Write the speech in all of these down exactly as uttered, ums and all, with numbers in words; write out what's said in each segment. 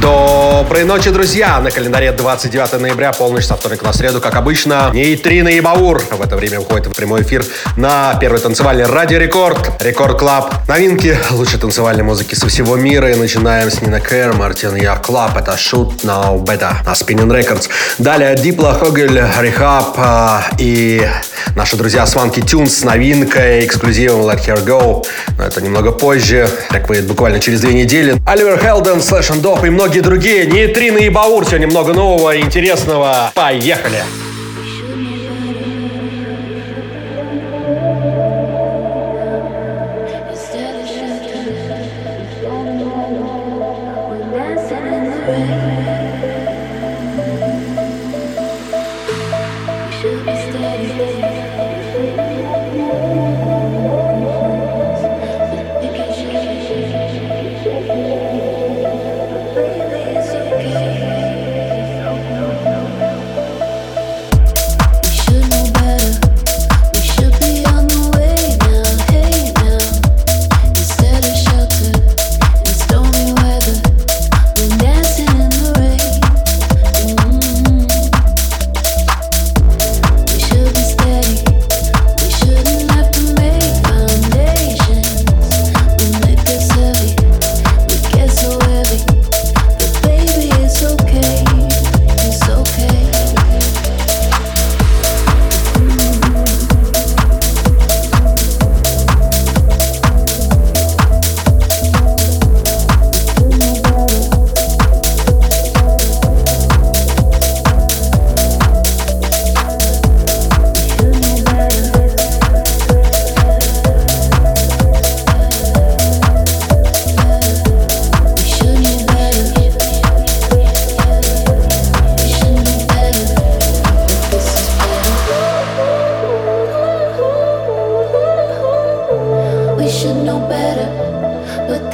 Доброй ночи, друзья! На календаре двадцать девятое ноября, полночь со вторника на среду, как обычно, Нейтрино и Баур. В это время выходит в прямой эфир на первый танцевальный Радио Рекорд, Рекорд Клаб. Новинки лучшей танцевальной музыки со всего мира. И начинаем с Nina Carr, Maritime Yacht Club. Это Shoot Now Better на Spinning Records. Далее Diplo, Hugel, R три H A B и наши друзья Сванки Тюнс с новинкой, эксклюзивом Let Her Go. Но это немного позже. Так выйдет буквально через две недели. Оливер Хелден, Slash and Dope и многие и другие. Нейтрино и Баур. Сегодня много нового и интересного. Поехали!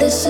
This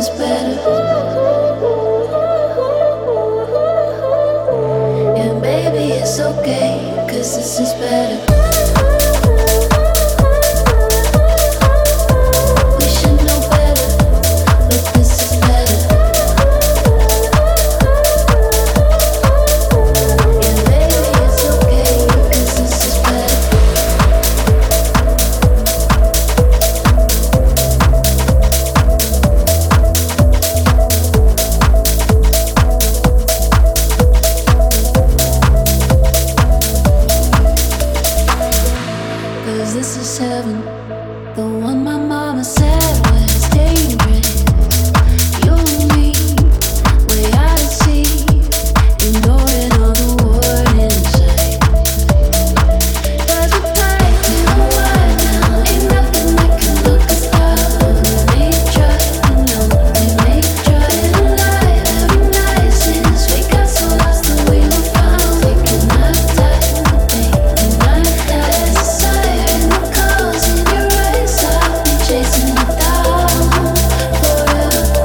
is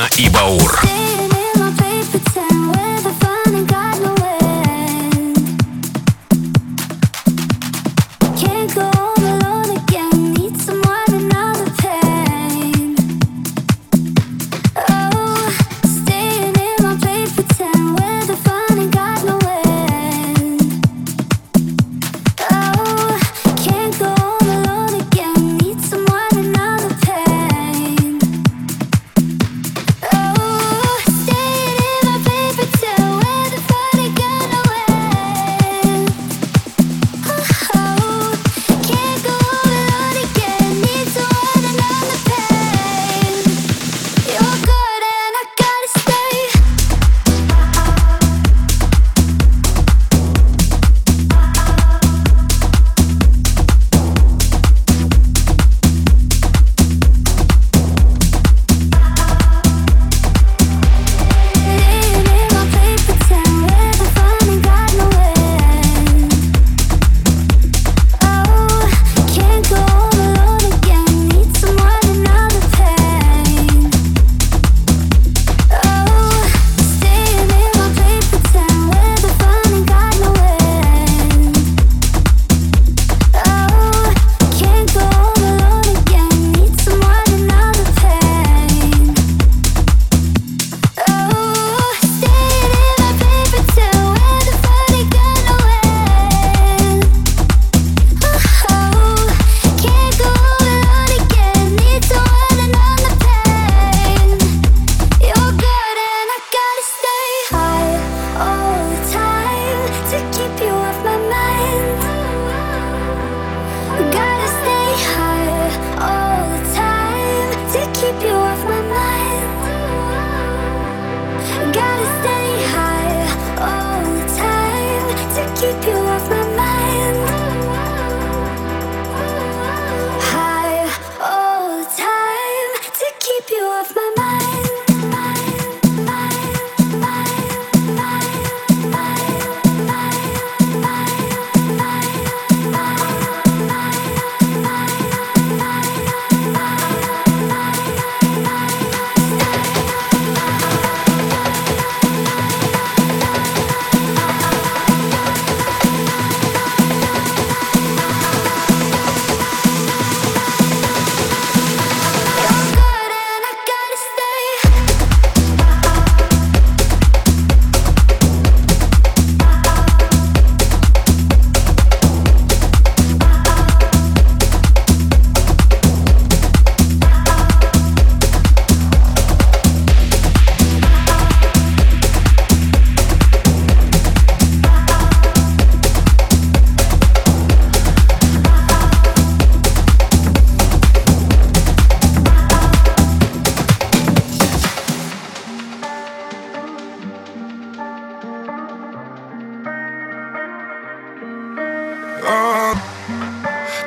Нина и Баур.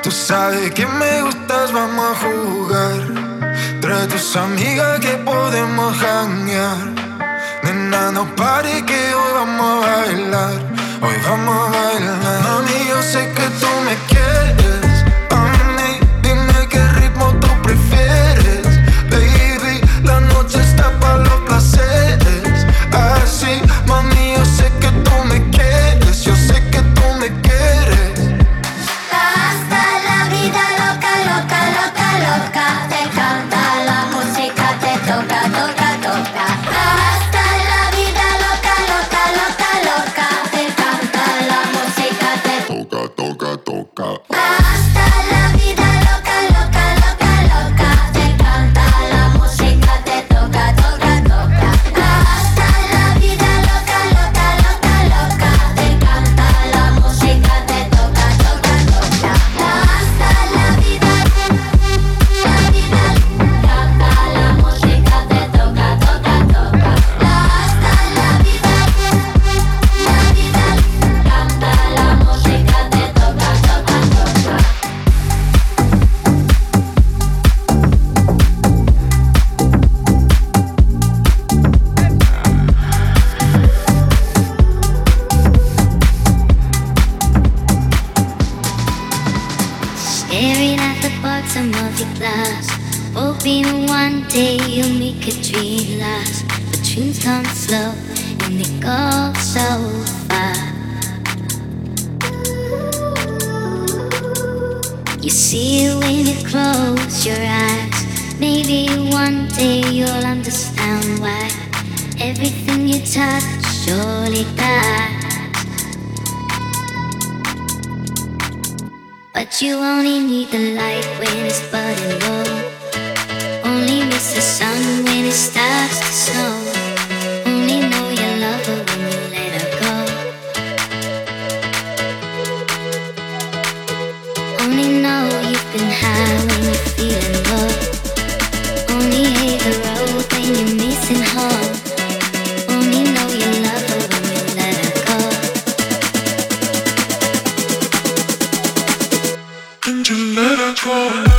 Tú sabes que me gustas, vamos a jugar. Trae tus amigas que podemos janguear. Nena, no pares que hoy vamos a bailar. Hoy vamos a bailar. Mami, yo sé que tú me quieres. A mí, dime qué ritmo tú prefieres. Baby, la noche está para los placeres. Así, mami, yo sé que tú me quieres. Yo sé que tú me quieres. Staring at the bottom of your glass, Hoping one day you'll make a dream last. But dreams come slow and they go so far. You see it when you close your eyes. Maybe one day you'll understand why everything you touch surely dies. But you only need the light when it's burning low. Only miss the sun when it starts to snow. Only know you love her when you let her go. Only know you've been high when you're feeling low. Only hate the road when you're missing home. Only know you love her when you let her go. And you let her go.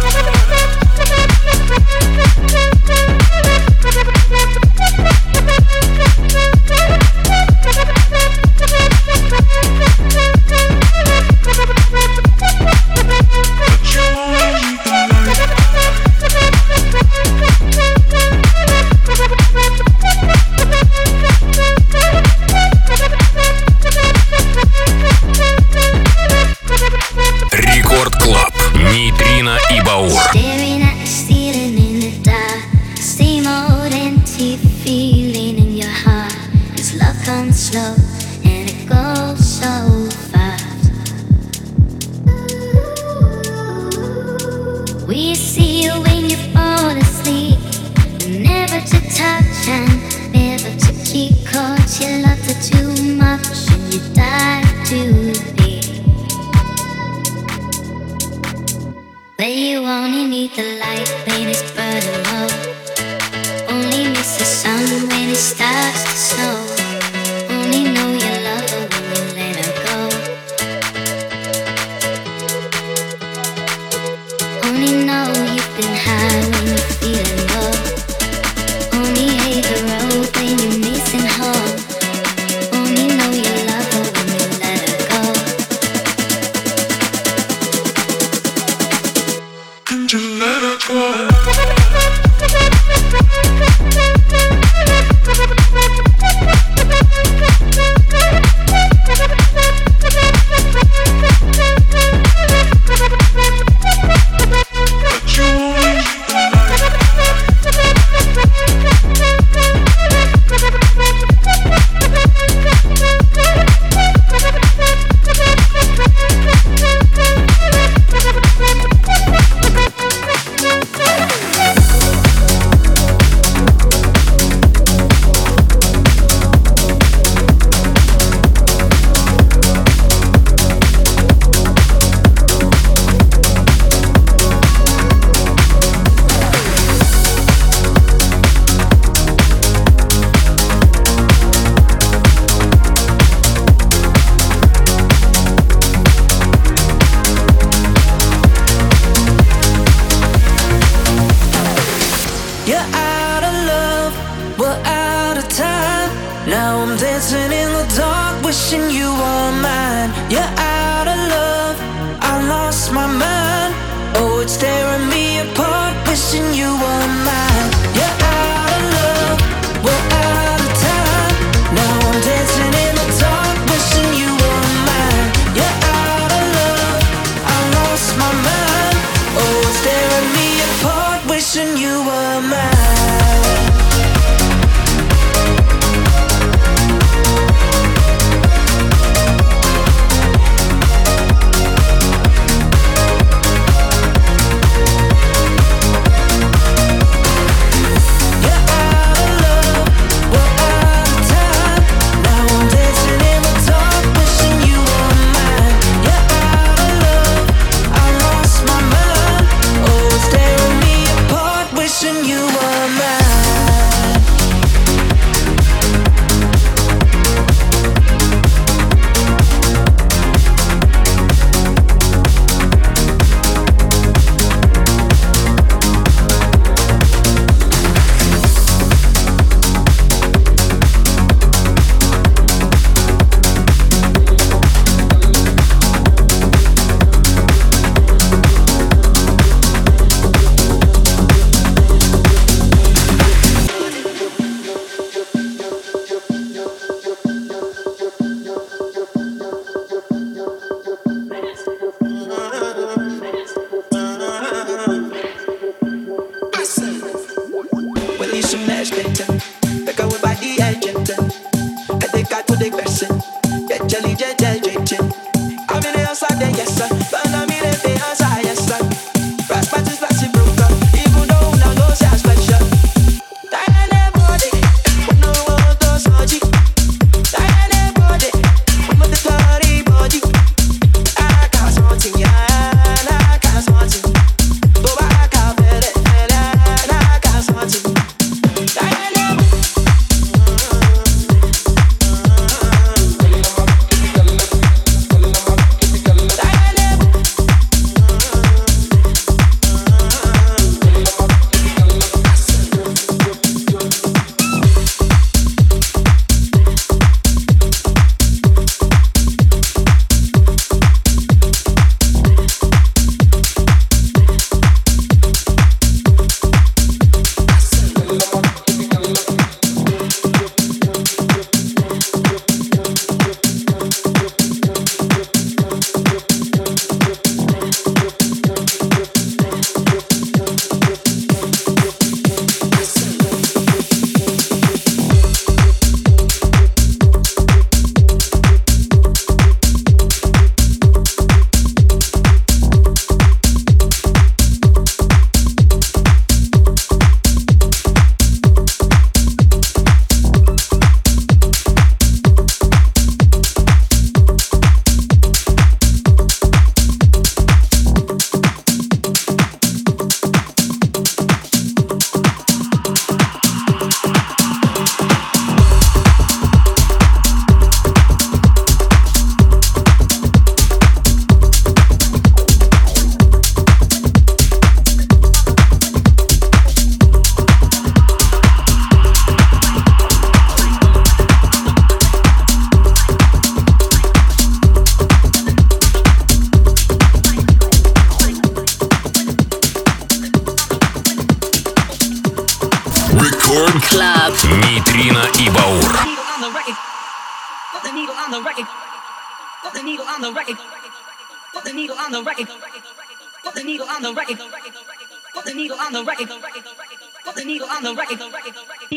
Рекорд Клаб. Нейтрино и Баур.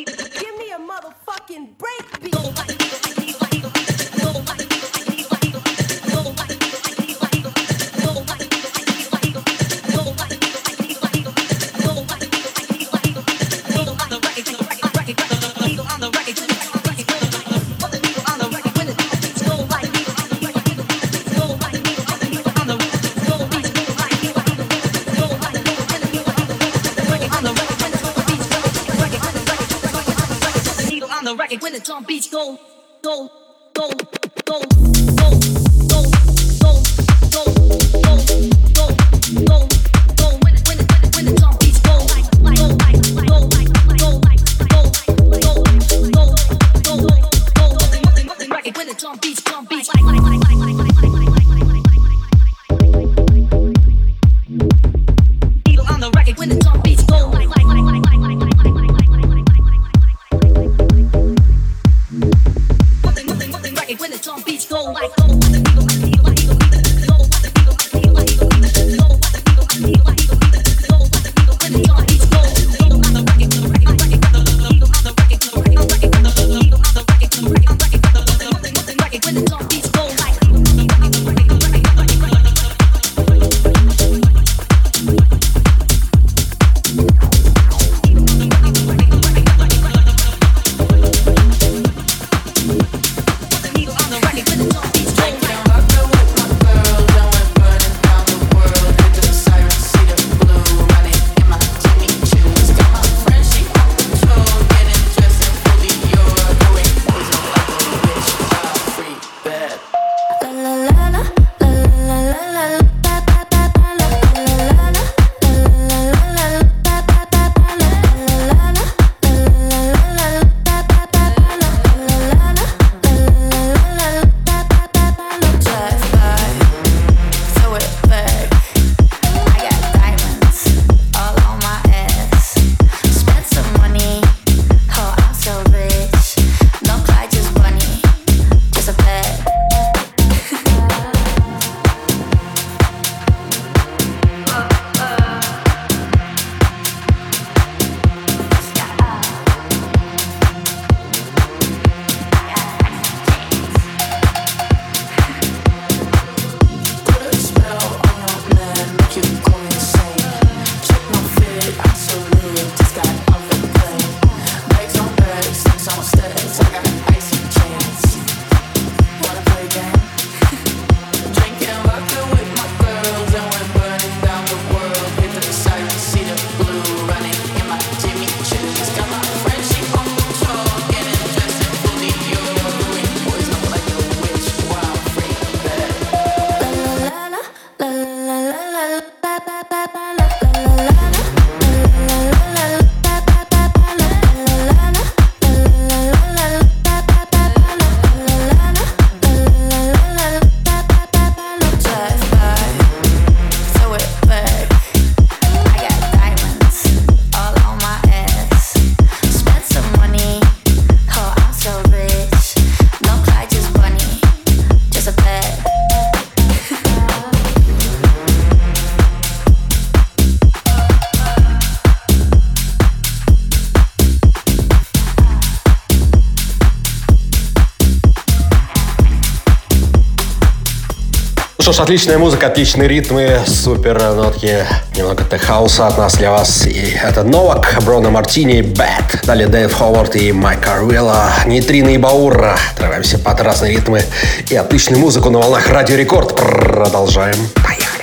Give me a motherfucking break beat. When the drum beats go, go, go, go, go, go, go, go, go, go, go. Ну что ж, отличная музыка, отличные ритмы, супер нотки, немного тех-хауса от нас для вас. И это Новак, Броно Мартини, Бэт, далее Дэйв Ховард и Майк Карвилла, Нейтрино и Баур. Отрываемся под разные ритмы и отличную музыку на волнах Радио Рекорд. Продолжаем. Поехали.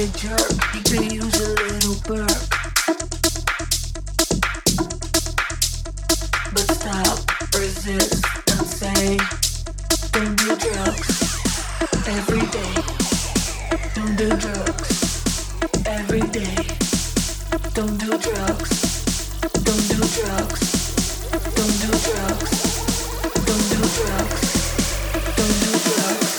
a jerk, they use a little burp. But stop, resist, and say, don't do drugs every day. Don't do drugs every day. Don't do drugs. Don't do drugs. Don't do drugs. Don't do drugs. Don't do drugs. Drugs. Drugs.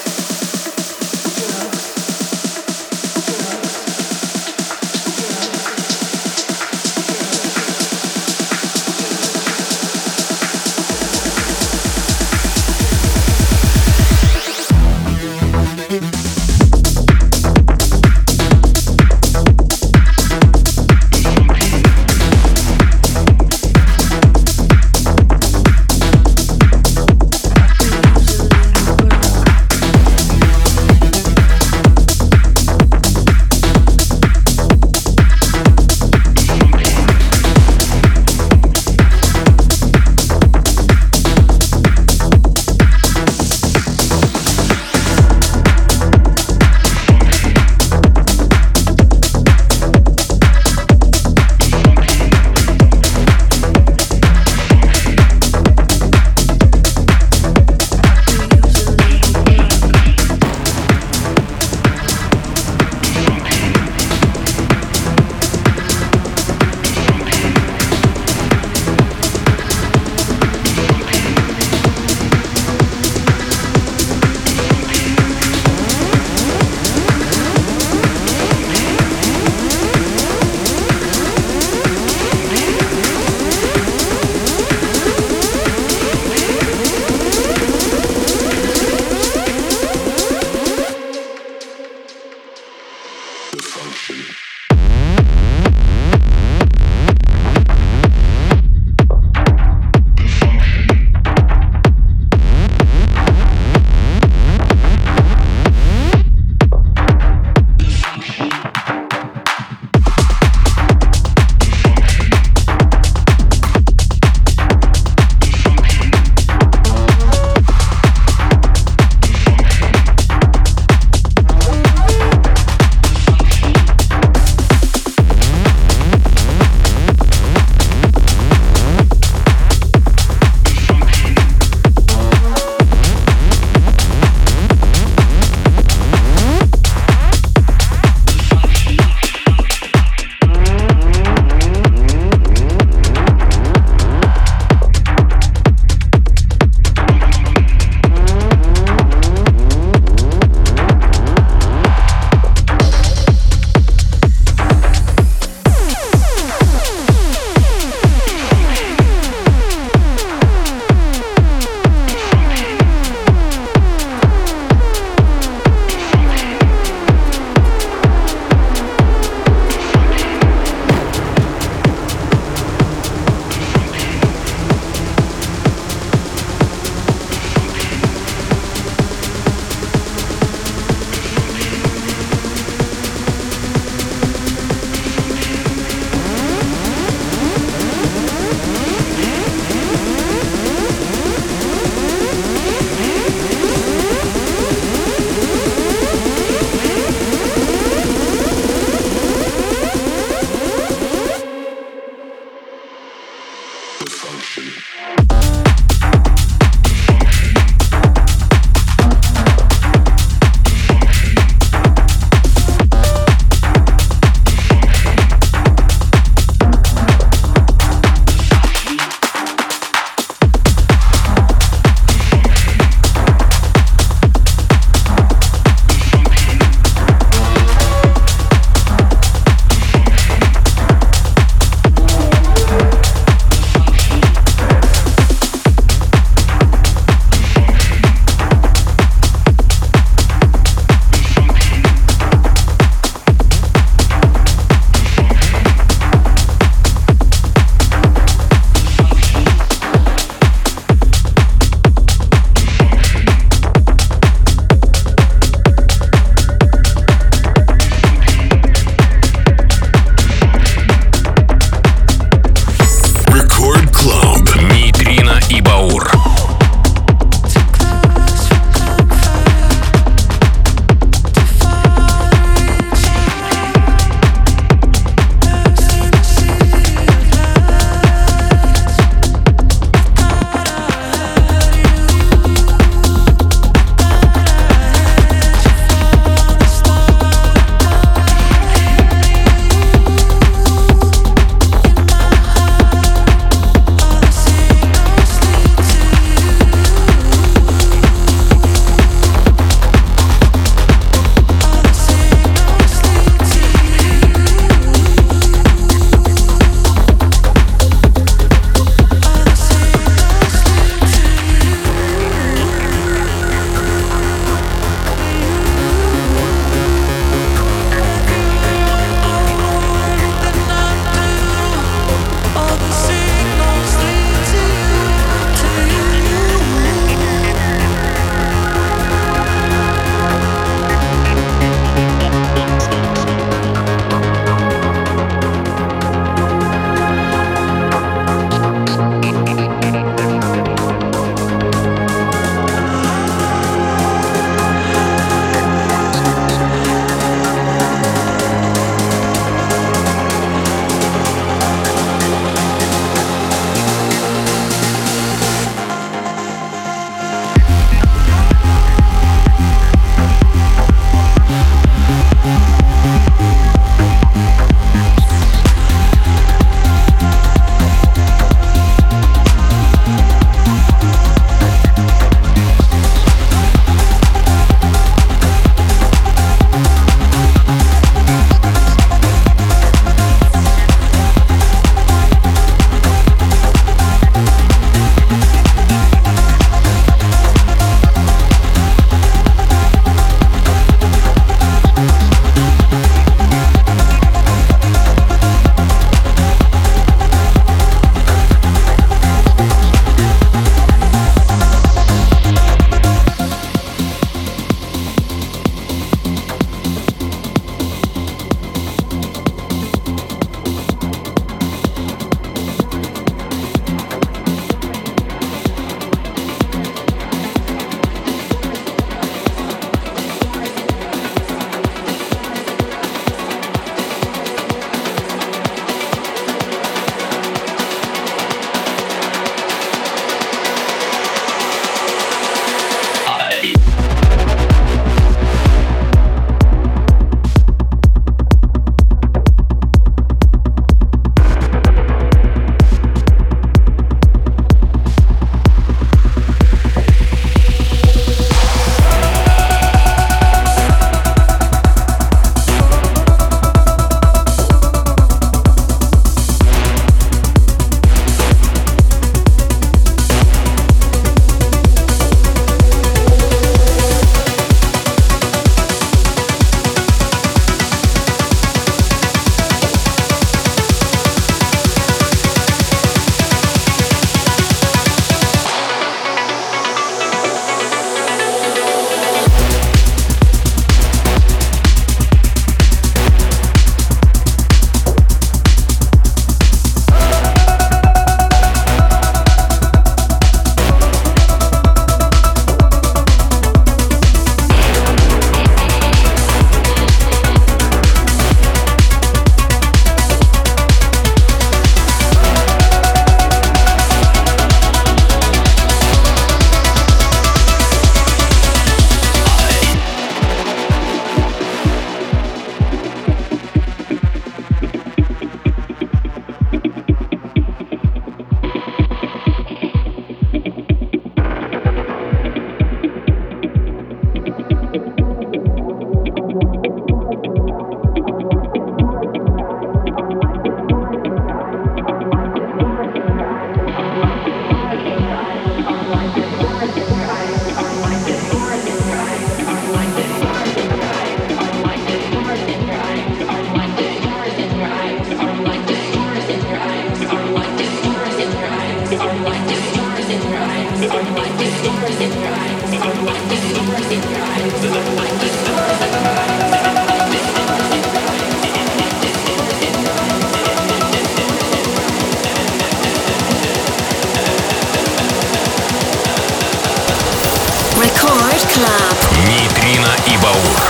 Рекорд Клаб. Нейтрино и Баур.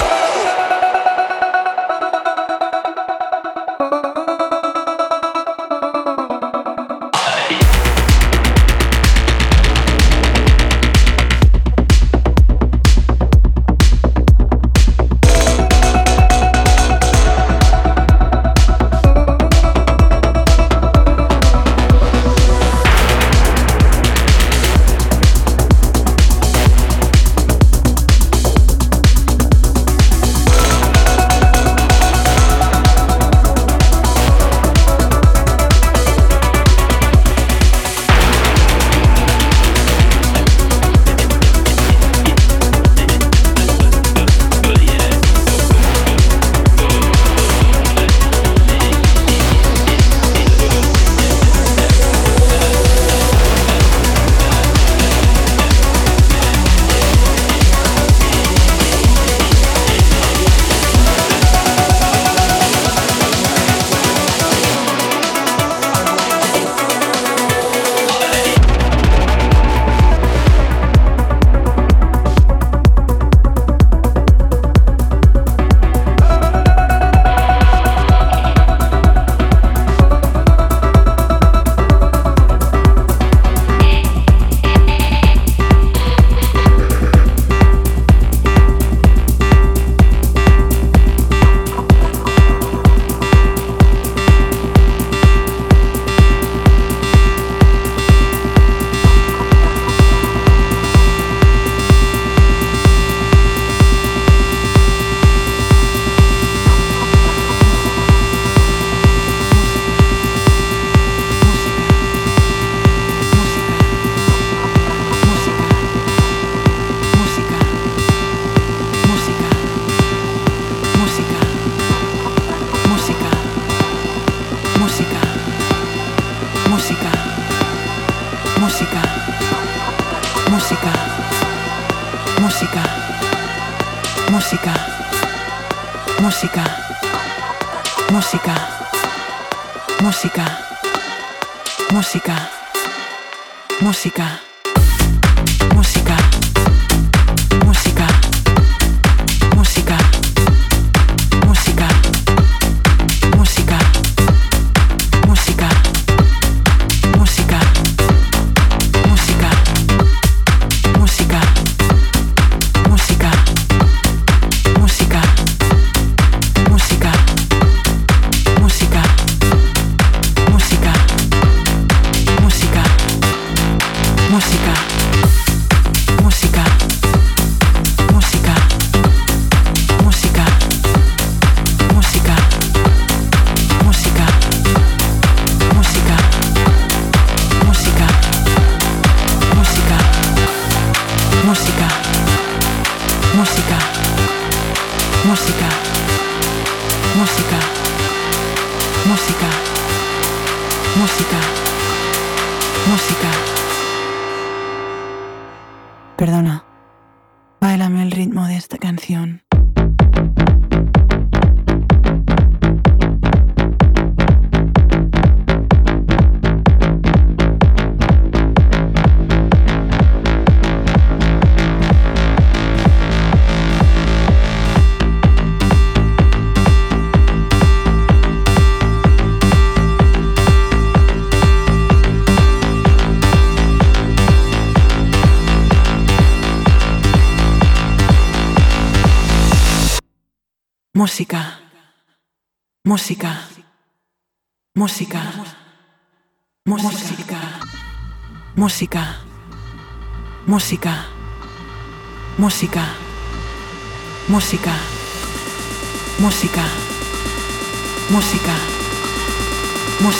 Música, música, música, música, música, música, música, música, música, música, música, música, música, música, música, música.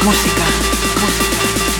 Música, música, música,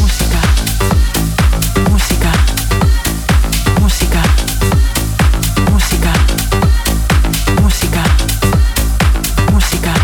Música, música, música, música, música, música,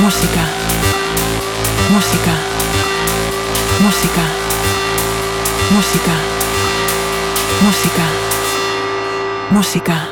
música, música, música, música, música, música, música, música, música, música, música, música, música, música, música, música, música, música, música, música, música, música, música, música, música, música.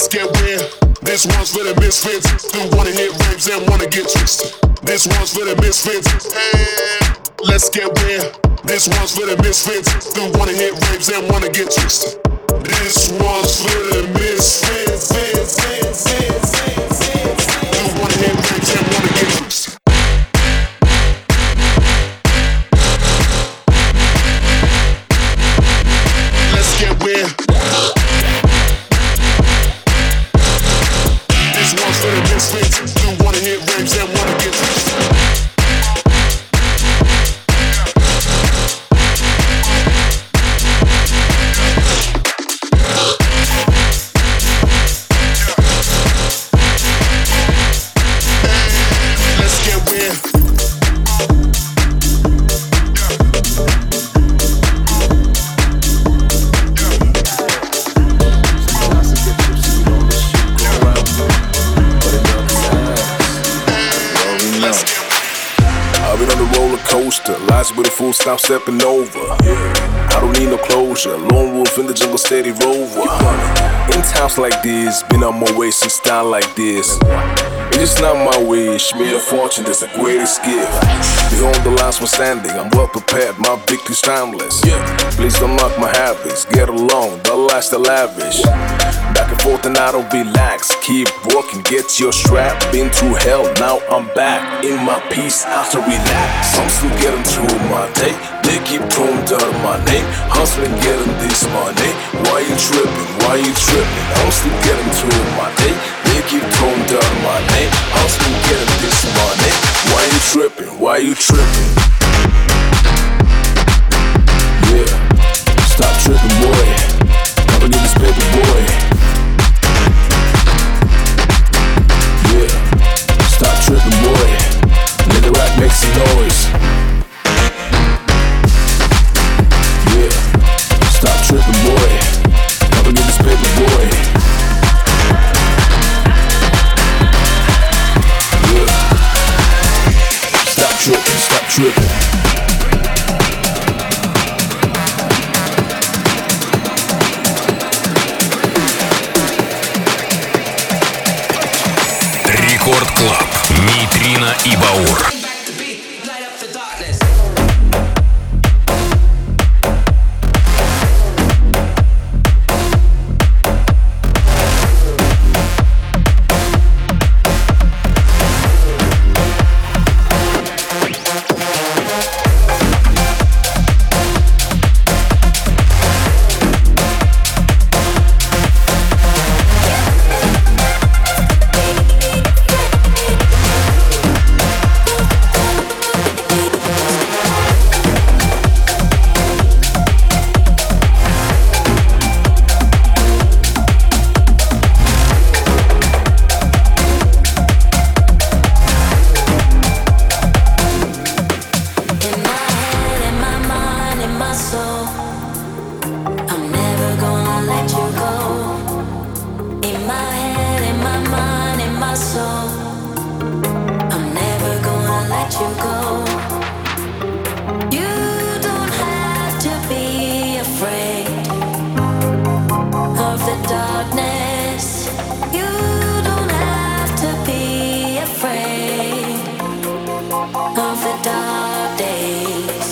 let's get weird. This one's for the misfits who wanna hit raves and wanna get twisted. This one's for the misfits. Let's get weird. This one's for the misfits who wanna hit raves and wanna get twisted. This one's for the misfits. Who wanna hit raves and wanna get twisted. Let's get weird. This one's for the misfits who wanna hit raves and wanna get twisted. Lights with a full stop stepping over. I don't need no closure. Lone wolf in the jungle, steady rover. In times like this, been on my way since time like this. It's not my wish, mere fortune is the greatest gift. Behold the lines for standing, I'm well prepared, my victory's timeless. Please don't knock my habits, get along, the lifestyle lavish. Back and forth and I don't relax, keep walking, get your strap. Been through hell, now I'm back, in my peace, I have to relax. I'm still getting through my day, they keep throwing dirt on my name. Hustling, getting this money, why you tripping, why you tripping? I'm still getting through my day, they keep throwing dirt on my name. I'm still getting this money. Why you trippin'? Why you trippin'? Yeah, stop trippin', boy. Gotta get this paper, boy. Yeah, stop trippin', boy. Nigga rap makes some noise. Yeah, stop trippin', boy. Gotta get this paper, boy. Stop tripping, stop tripping. Рекорд Клаб, Нейтрино и Баур. Of the dark days.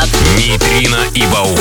Club. Нейтрино и Баур.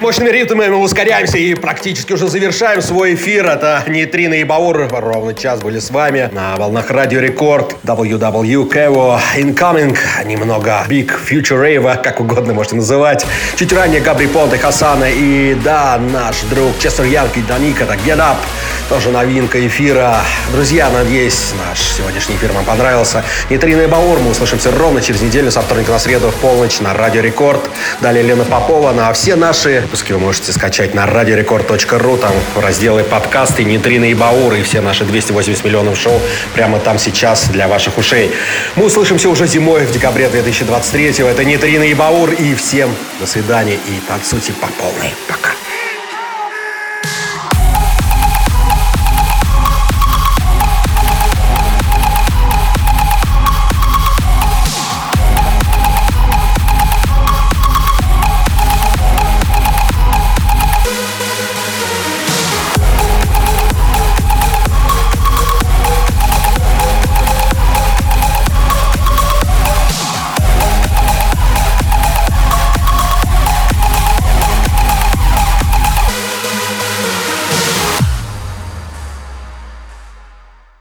мощными ритмами мы ускоряемся и практически уже завершаем свой эфир. Это Nejtrino и Baur. Ровно час были с вами на волнах Радио Рекорд. дабл ю дабл ю, кей и ви ю, Incoming, немного Big Future Rave, как угодно можете называть. Чуть ранее Гэбри Понте, Хосанна и, да, наш друг Честер Янг и Дэнник, это Get Up. Тоже новинка эфира. Друзья, надеюсь, наш сегодняшний эфир вам понравился. Nejtrino и Baur. Мы услышимся ровно через неделю, со вторника на среду в полночь на Радио Рекорд. Далее Лена Попова. На все наши выпуски вы можете скачать на радио рекорд точка ру. Там в разделе подкасты Nejtrino и Baur и все наши двести восемьдесят миллионов шоу прямо там сейчас для ваших ушей. Мы услышимся уже зимой в декабре две тысячи двадцать третьего. Это Nejtrino и Baur. И всем до свидания и танцуйте по полной. Пока.